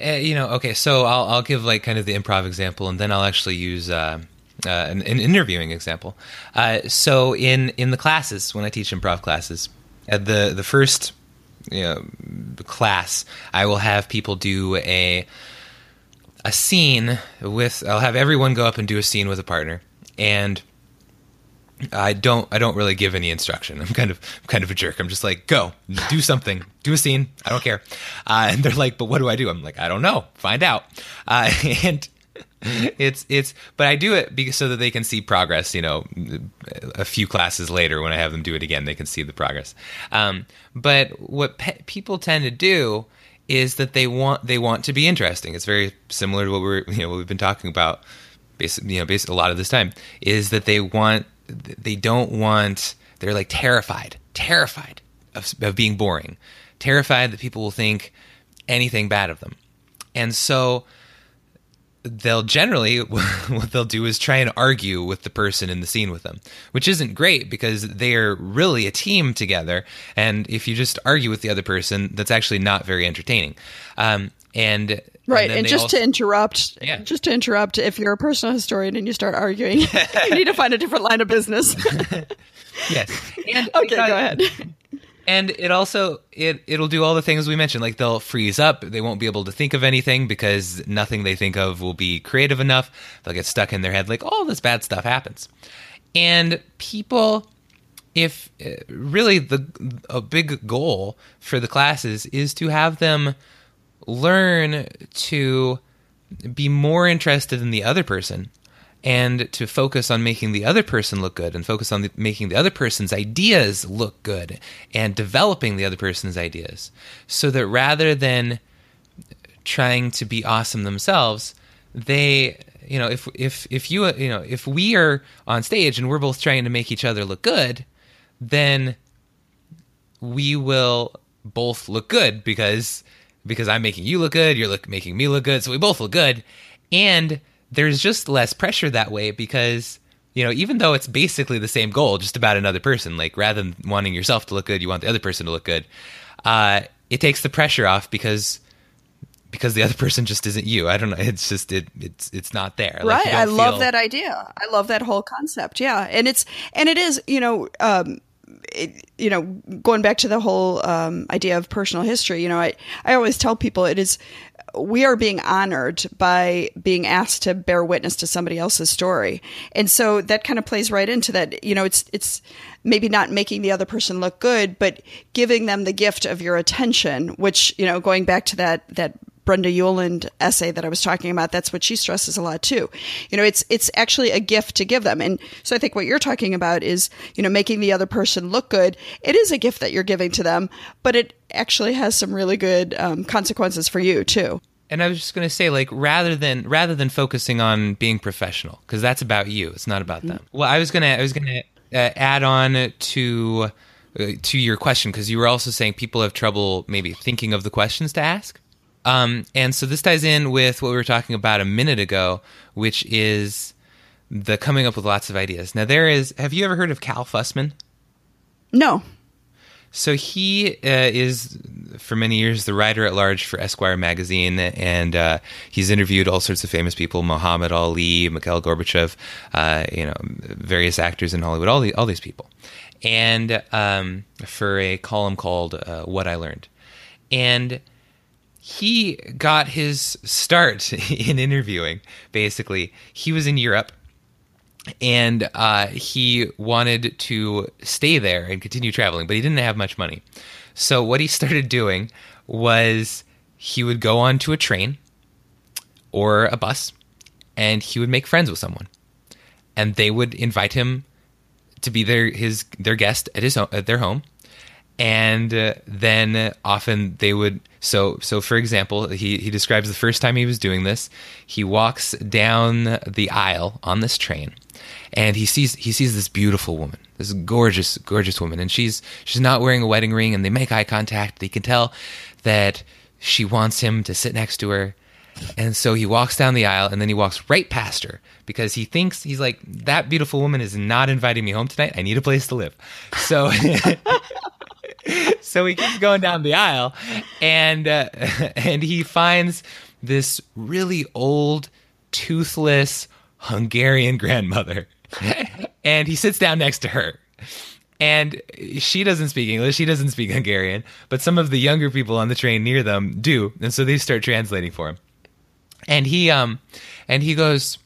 uh, you know, okay, so I'll, I'll give like kind of the improv example, and then I'll actually use, uh, uh an, an interviewing example. Uh, so in, in the classes, when I teach improv classes, at the, the first, you know, class, I will have people do a a scene with, I'll have everyone go up and do a scene with a partner, and I don't I don't really give any instruction. I'm kind of I'm kind of a jerk. I'm just like, go do something, do a scene, I don't care. Uh, and they're like, but what do I do? I'm like, I don't know, find out. Uh, and it's it's but I do it because so that they can see progress. You know, a few classes later when I have them do it again, they can see the progress. Um, but what pe- people tend to do is that they want they want to be interesting. It's very similar to what we're you know what we've been talking about, basically you know basically a lot of this time, is that they want they don't want they're like terrified terrified of, of being boring, terrified that people will think anything bad of them, and so they'll generally, what they'll do is try and argue with the person in the scene with them, which isn't great because they're really a team together. And if you just argue with the other person, that's actually not very entertaining. Um, and right. And, and just also, to interrupt, yeah. just to interrupt, if you're a personal historian and you start arguing, you need to find a different line of business. Yes. And okay, because, go ahead. And it also, it, it'll do all the things we mentioned. Like, they'll freeze up. They won't be able to think of anything because nothing they think of will be creative enough. They'll get stuck in their head. Like, all this bad stuff happens. And people, if really the a big goal for the classes is to have them learn to be more interested in the other person and to focus on making the other person look good and focus on the, making the other person's ideas look good and developing the other person's ideas, so that rather than trying to be awesome themselves, they, you know, if if if you you know, if we are on stage and we're both trying to make each other look good, then we will both look good because because I'm making you look good, you're look, making me look good, so we both look good. And there's just less pressure that way because, you know, even though it's basically the same goal, just about another person, like rather than wanting yourself to look good, you want the other person to look good. Uh, it takes the pressure off because because the other person just isn't you. I don't know. It's just, it, it's it's not there. Right. Like, I love feel... that idea. I love that whole concept. Yeah. And it's, and it is, you know, um, It, you know, going back to the whole um, idea of personal history, you know, I, I always tell people it is, we are being honored by being asked to bear witness to somebody else's story. And so that kind of plays right into that. You know, it's, it's maybe not making the other person look good, but giving them the gift of your attention, which, you know, going back to that, that Brenda Ueland essay that I was talking about, that's what she stresses a lot too. You know, it's it's actually a gift to give them. And so I think what you're talking about is, you know, making the other person look good. It is a gift that you're giving to them, but it actually has some really good um, consequences for you too. And I was just going to say, like, rather than rather than focusing on being professional, because that's about you, it's not about them. Mm-hmm. Well, I was gonna I was gonna uh, add on to uh, to your question, because you were also saying people have trouble maybe thinking of the questions to ask. Um, and so this ties in with what we were talking about a minute ago, which is the coming up with lots of ideas. Now there is, have you ever heard of Cal Fussman? No. So he uh, is, for many years, the writer-at-large for Esquire magazine, and uh, he's interviewed all sorts of famous people, Muhammad Ali, Mikhail Gorbachev, uh, you know, various actors in Hollywood, all, the, all these people. And um, for a column called uh, What I Learned. And he got his start in interviewing, basically. He was in Europe, and uh, he wanted to stay there and continue traveling, but he didn't have much money. So what he started doing was he would go onto a train or a bus, and he would make friends with someone. And they would invite him to be their his their guest at his at their home. And uh, then often they would... So, so for example, he, he describes the first time he was doing this. He walks down the aisle on this train, and he sees he sees this beautiful woman, this gorgeous, gorgeous woman, and she's she's not wearing a wedding ring, and they make eye contact. He can tell that she wants him to sit next to her, and so he walks down the aisle, and then he walks right past her because he thinks, he's like, that beautiful woman is not inviting me home tonight. I need a place to live. So... So he keeps going down the aisle, and uh, and he finds this really old, toothless Hungarian grandmother, and he sits down next to her. And she doesn't speak English, she doesn't speak Hungarian, but some of the younger people on the train near them do, and so they start translating for him. And he um and he goes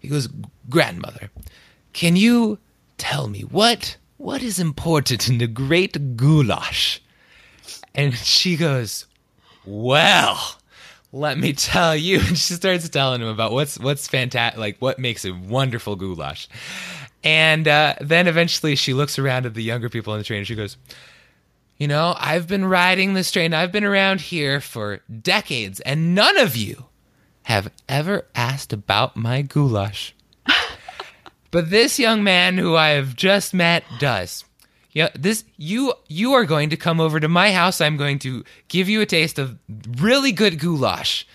he goes, "Grandmother, can you tell me what? What is important in the great goulash?" And she goes, "Well, let me tell you." And she starts telling him about what's what's fantastic, like what makes a wonderful goulash. And uh, then eventually she looks around at the younger people on the train and she goes, "You know, I've been riding this train. I've been around here for decades, and none of you have ever asked about my goulash. But this young man who I have just met does. Yeah, this you you are going to come over to my house. I'm going to give you a taste of really good goulash."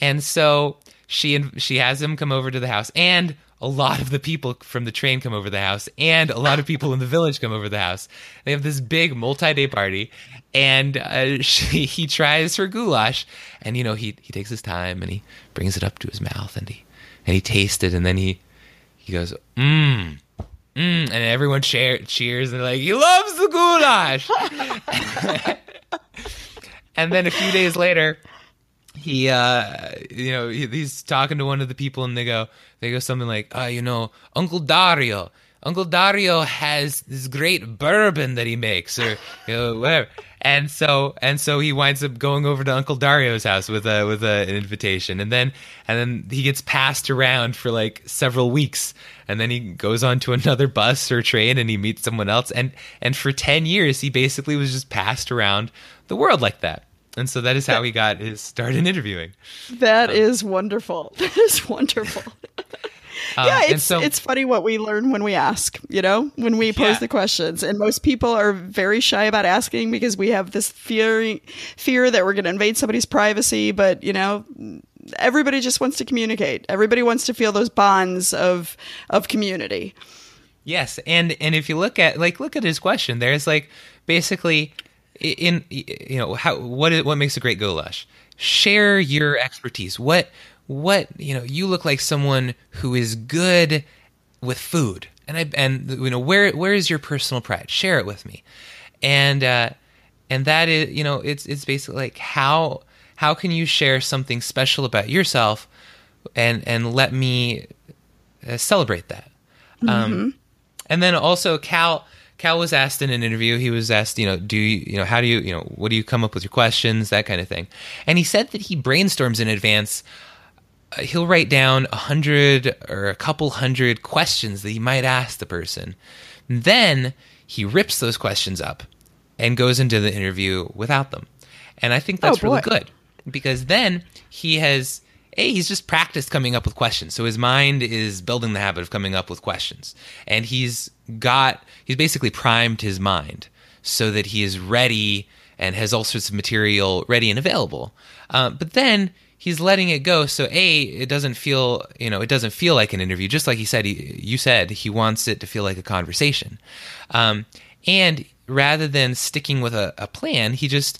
And so she she has him come over to the house, and a lot of the people from the train come over to the house, and a lot of people in the village come over to the house. They have this big multi-day party, and uh, she, he tries her goulash, and you know he he takes his time and he brings it up to his mouth, and he and he tastes it, and then he. He goes, mmm, mm, and everyone cheer, cheers and they're like, he loves the goulash. And then a few days later, he, uh, you know, he, he's talking to one of the people, and they go, they go something like, oh, you know, Uncle Dario, Uncle Dario has this great bourbon that he makes, or you know, whatever. And so, and so he winds up going over to Uncle Dario's house with a with a, an invitation, and then and then he gets passed around for like several weeks, and then he goes on to another bus or train, and he meets someone else, and and for ten years he basically was just passed around the world like that. And so that is how he got his start in interviewing. That um, is wonderful. That is wonderful. Uh, yeah, it's so, it's funny what we learn when we ask, you know, when we pose yeah. the questions. And most people are very shy about asking because we have this fear, fear that we're going to invade somebody's privacy. But, you know, everybody just wants to communicate. Everybody wants to feel those bonds of of community. Yes. And, and if you look at like look at his question, there's like basically in, you know, how what is, what makes a great goulash? Share your expertise. What What, you know, you look like someone who is good with food, and I, and you know, where, where is your personal pride? Share it with me. And, uh, and that is, you know, it's, it's basically like how, how can you share something special about yourself and, and let me uh, celebrate that. Mm-hmm. Um, and then also Cal, Cal was asked in an interview, he was asked, you know, do you, you know, how do you, you know, what do you come up with your questions, that kind of thing. And he said that he brainstorms in advance. He'll write down a hundred or a couple hundred questions that he might ask the person. Then he rips those questions up and goes into the interview without them. And I think that's oh, really good because then he has, A, he's just practiced coming up with questions. So his mind is building the habit of coming up with questions. And he's got, he's basically primed his mind so that he is ready and has all sorts of material ready and available. Uh, but then he's letting it go, so A, it doesn't feel, you know, it doesn't feel like an interview. Just like he said, he, you said, he wants it to feel like a conversation. Um, and rather than sticking with a, a plan, he just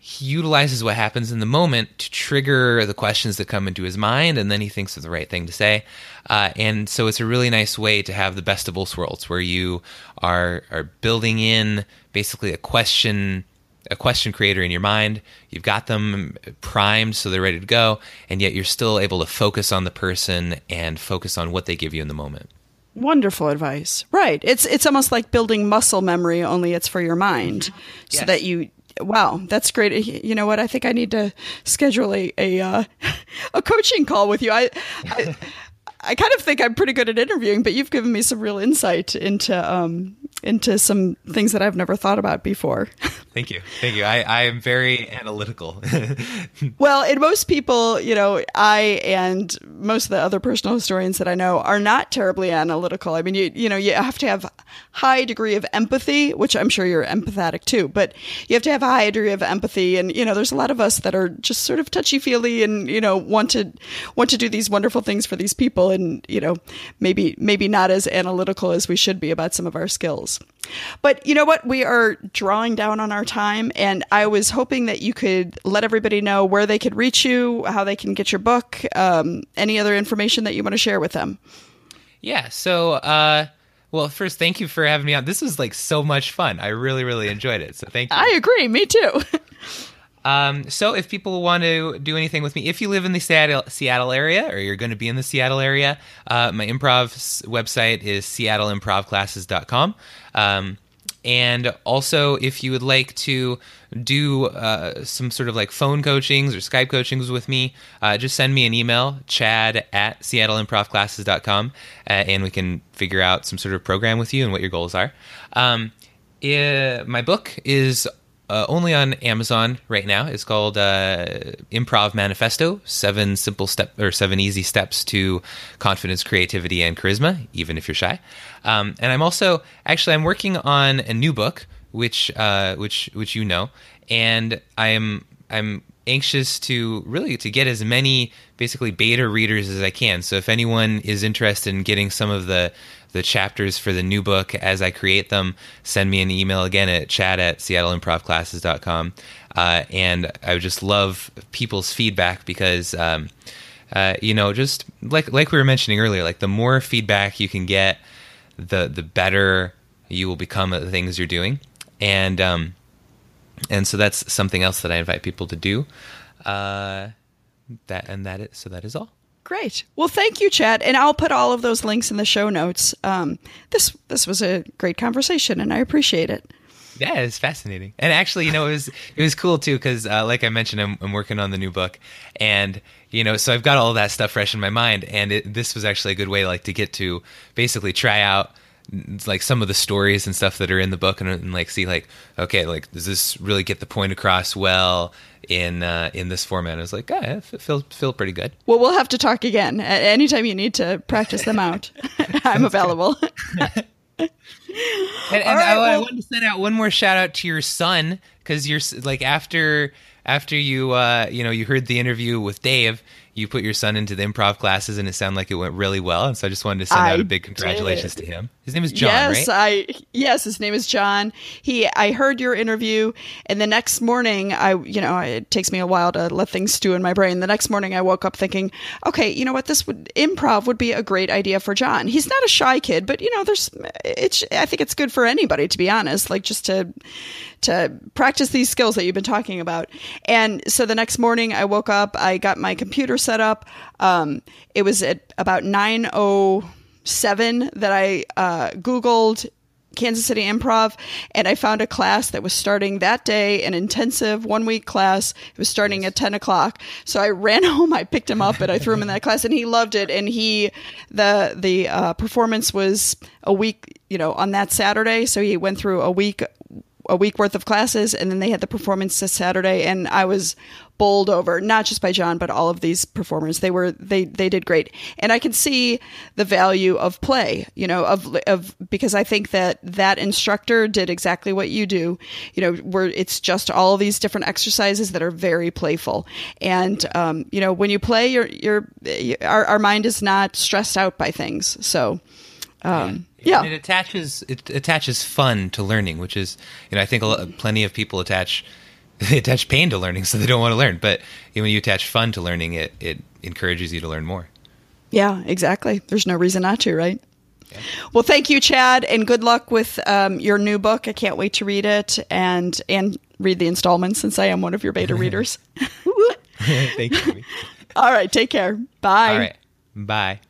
he utilizes what happens in the moment to trigger the questions that come into his mind, and then he thinks of the right thing to say. Uh, and so it's a really nice way to have the best of both worlds, where you are are building in basically a question. a question creator in your mind. You've got them primed so they're ready to go, and yet you're still able to focus on the person and focus on what they give you in the moment. Wonderful advice. Right. It's it's almost like building muscle memory, only it's for your mind. Yes. So that you wow, that's great. You know what? I think I need to schedule a a, uh, a coaching call with you. I, I I kind of think I'm pretty good at interviewing, but you've given me some real insight into um, into some things that I've never thought about before. Thank you. Thank you. I, I am very analytical. Well, and most people, you know, I and most of the other personal historians that I know are not terribly analytical. I mean, you you know, you have to have a high degree of empathy, which I'm sure you're empathetic too, but you have to have a high degree of empathy. And, you know, there's a lot of us that are just sort of touchy-feely and, you know, want to want to do these wonderful things for these people and, you know, maybe maybe not as analytical as we should be about some of our skills. But you know what? We are drawing down on our time, and I was hoping that you could let everybody know where they could reach you, how they can get your book, um, any other information that you want to share with them. Yeah. So, uh, well, first, thank you for having me on. This was like so much fun. I really, really enjoyed it. So thank you. I agree. Me too. Um, so if people want to do anything with me, if you live in the Seattle, Seattle area or you're going to be in the Seattle area, uh, my improv website is seattle improv classes dot com. Um, and also if you would like to do uh, some sort of like phone coachings or Skype coachings with me, uh, just send me an email, chad at seattle improv classes dot com, uh, and we can figure out some sort of program with you and what your goals are. Um, it, my book is Uh, only on Amazon right now. It's called uh, Improv Manifesto: Seven Simple Step or Seven Easy Steps to Confidence, Creativity, and Charisma, Even If You're Shy. Um, and I'm also actually I'm working on a new book, which uh, which which you know, and I'm I'm anxious to really to get as many basically beta readers as I can. So if anyone is interested in getting some of the the chapters for the new book as I create them, send me an email again at chad at seattle improv classes dot com. Uh, and I would just love people's feedback because, um, uh, you know, just like, like we were mentioning earlier, like the more feedback you can get, the the better you will become at the things you're doing. And um, and so that's something else that I invite people to do. Uh, that and that is, so that is all. Great. Well, thank you, Chad. And I'll put all of those links in the show notes. Um, this this was a great conversation, and I appreciate it. Yeah, it's fascinating. And actually, you know, it was it was cool too, because uh, like I mentioned, I'm, I'm working on the new book, and you know, so I've got all that stuff fresh in my mind. And it, this was actually a good way, like, to get to basically try out like some of the stories and stuff that are in the book, and, and like see like, okay, like, does this really get the point across well in uh, in this format? I was like, oh, yeah, it feel feel pretty good. Well, we'll have to talk again anytime you need to practice them out. I'm available. and and right, I, well, I wanted to send out one more shout out to your son, because you're like after after you uh, you know you heard the interview with Dave, you put your son into the improv classes, and it sounded like it went really well. And so I just wanted to send I out a big congratulations did. to him. His name is John, yes, right? Yes, I yes, his name is John. He, I heard your interview, and the next morning, I, you know, it takes me a while to let things stew in my brain. The next morning, I woke up thinking, okay, you know what, this would improv would be a great idea for John. He's not a shy kid, but you know, there's, it's. I think it's good for anybody, to be honest, like just to to practice these skills that you've been talking about. And so the next morning, I woke up, I got my computer set up. Um, it was at about nine oh seven that I uh, Googled Kansas City Improv, and I found a class that was starting that day, an intensive one-week class. It was starting yes. at ten o'clock. So I ran home, I picked him up, and I threw him in that class, and he loved it. And he, the the uh, performance was a week, you know, on that Saturday. So he went through a week, a week worth of classes, and then they had the performance this Saturday, and I was bowled over, not just by John, but all of these performers. They were, they, they did great. And I can see the value of play, you know, of, of, because I think that that instructor did exactly what you do, you know, where it's just all these different exercises that are very playful. And, um, you know, when you play, you're, you're, our, our mind is not stressed out by things. So, um, yeah. And it attaches, it attaches fun to learning, which is, you know, I think a lot, plenty of people attach, they attach pain to learning, so they don't want to learn. But when you attach fun to learning, it, it encourages you to learn more. Yeah, exactly. There's no reason not to, right? Yeah. Well, thank you, Chad, and good luck with um, your new book. I can't wait to read it and and read the installments, since I am one of your beta readers. Thank you. All right, take care. Bye. All right, bye.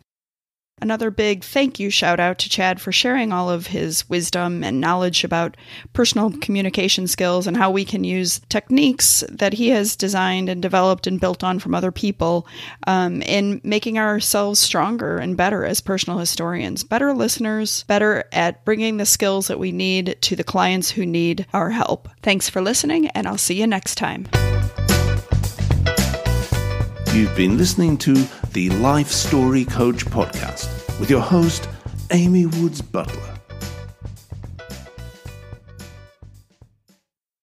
Another big thank you shout out to Chad for sharing all of his wisdom and knowledge about personal communication skills and how we can use techniques that he has designed and developed and built on from other people um, in making ourselves stronger and better as personal historians, better listeners, better at bringing the skills that we need to the clients who need our help. Thanks for listening, and I'll see you next time. You've been listening to the Life Story Coach podcast with your host, Amy Woods Butler.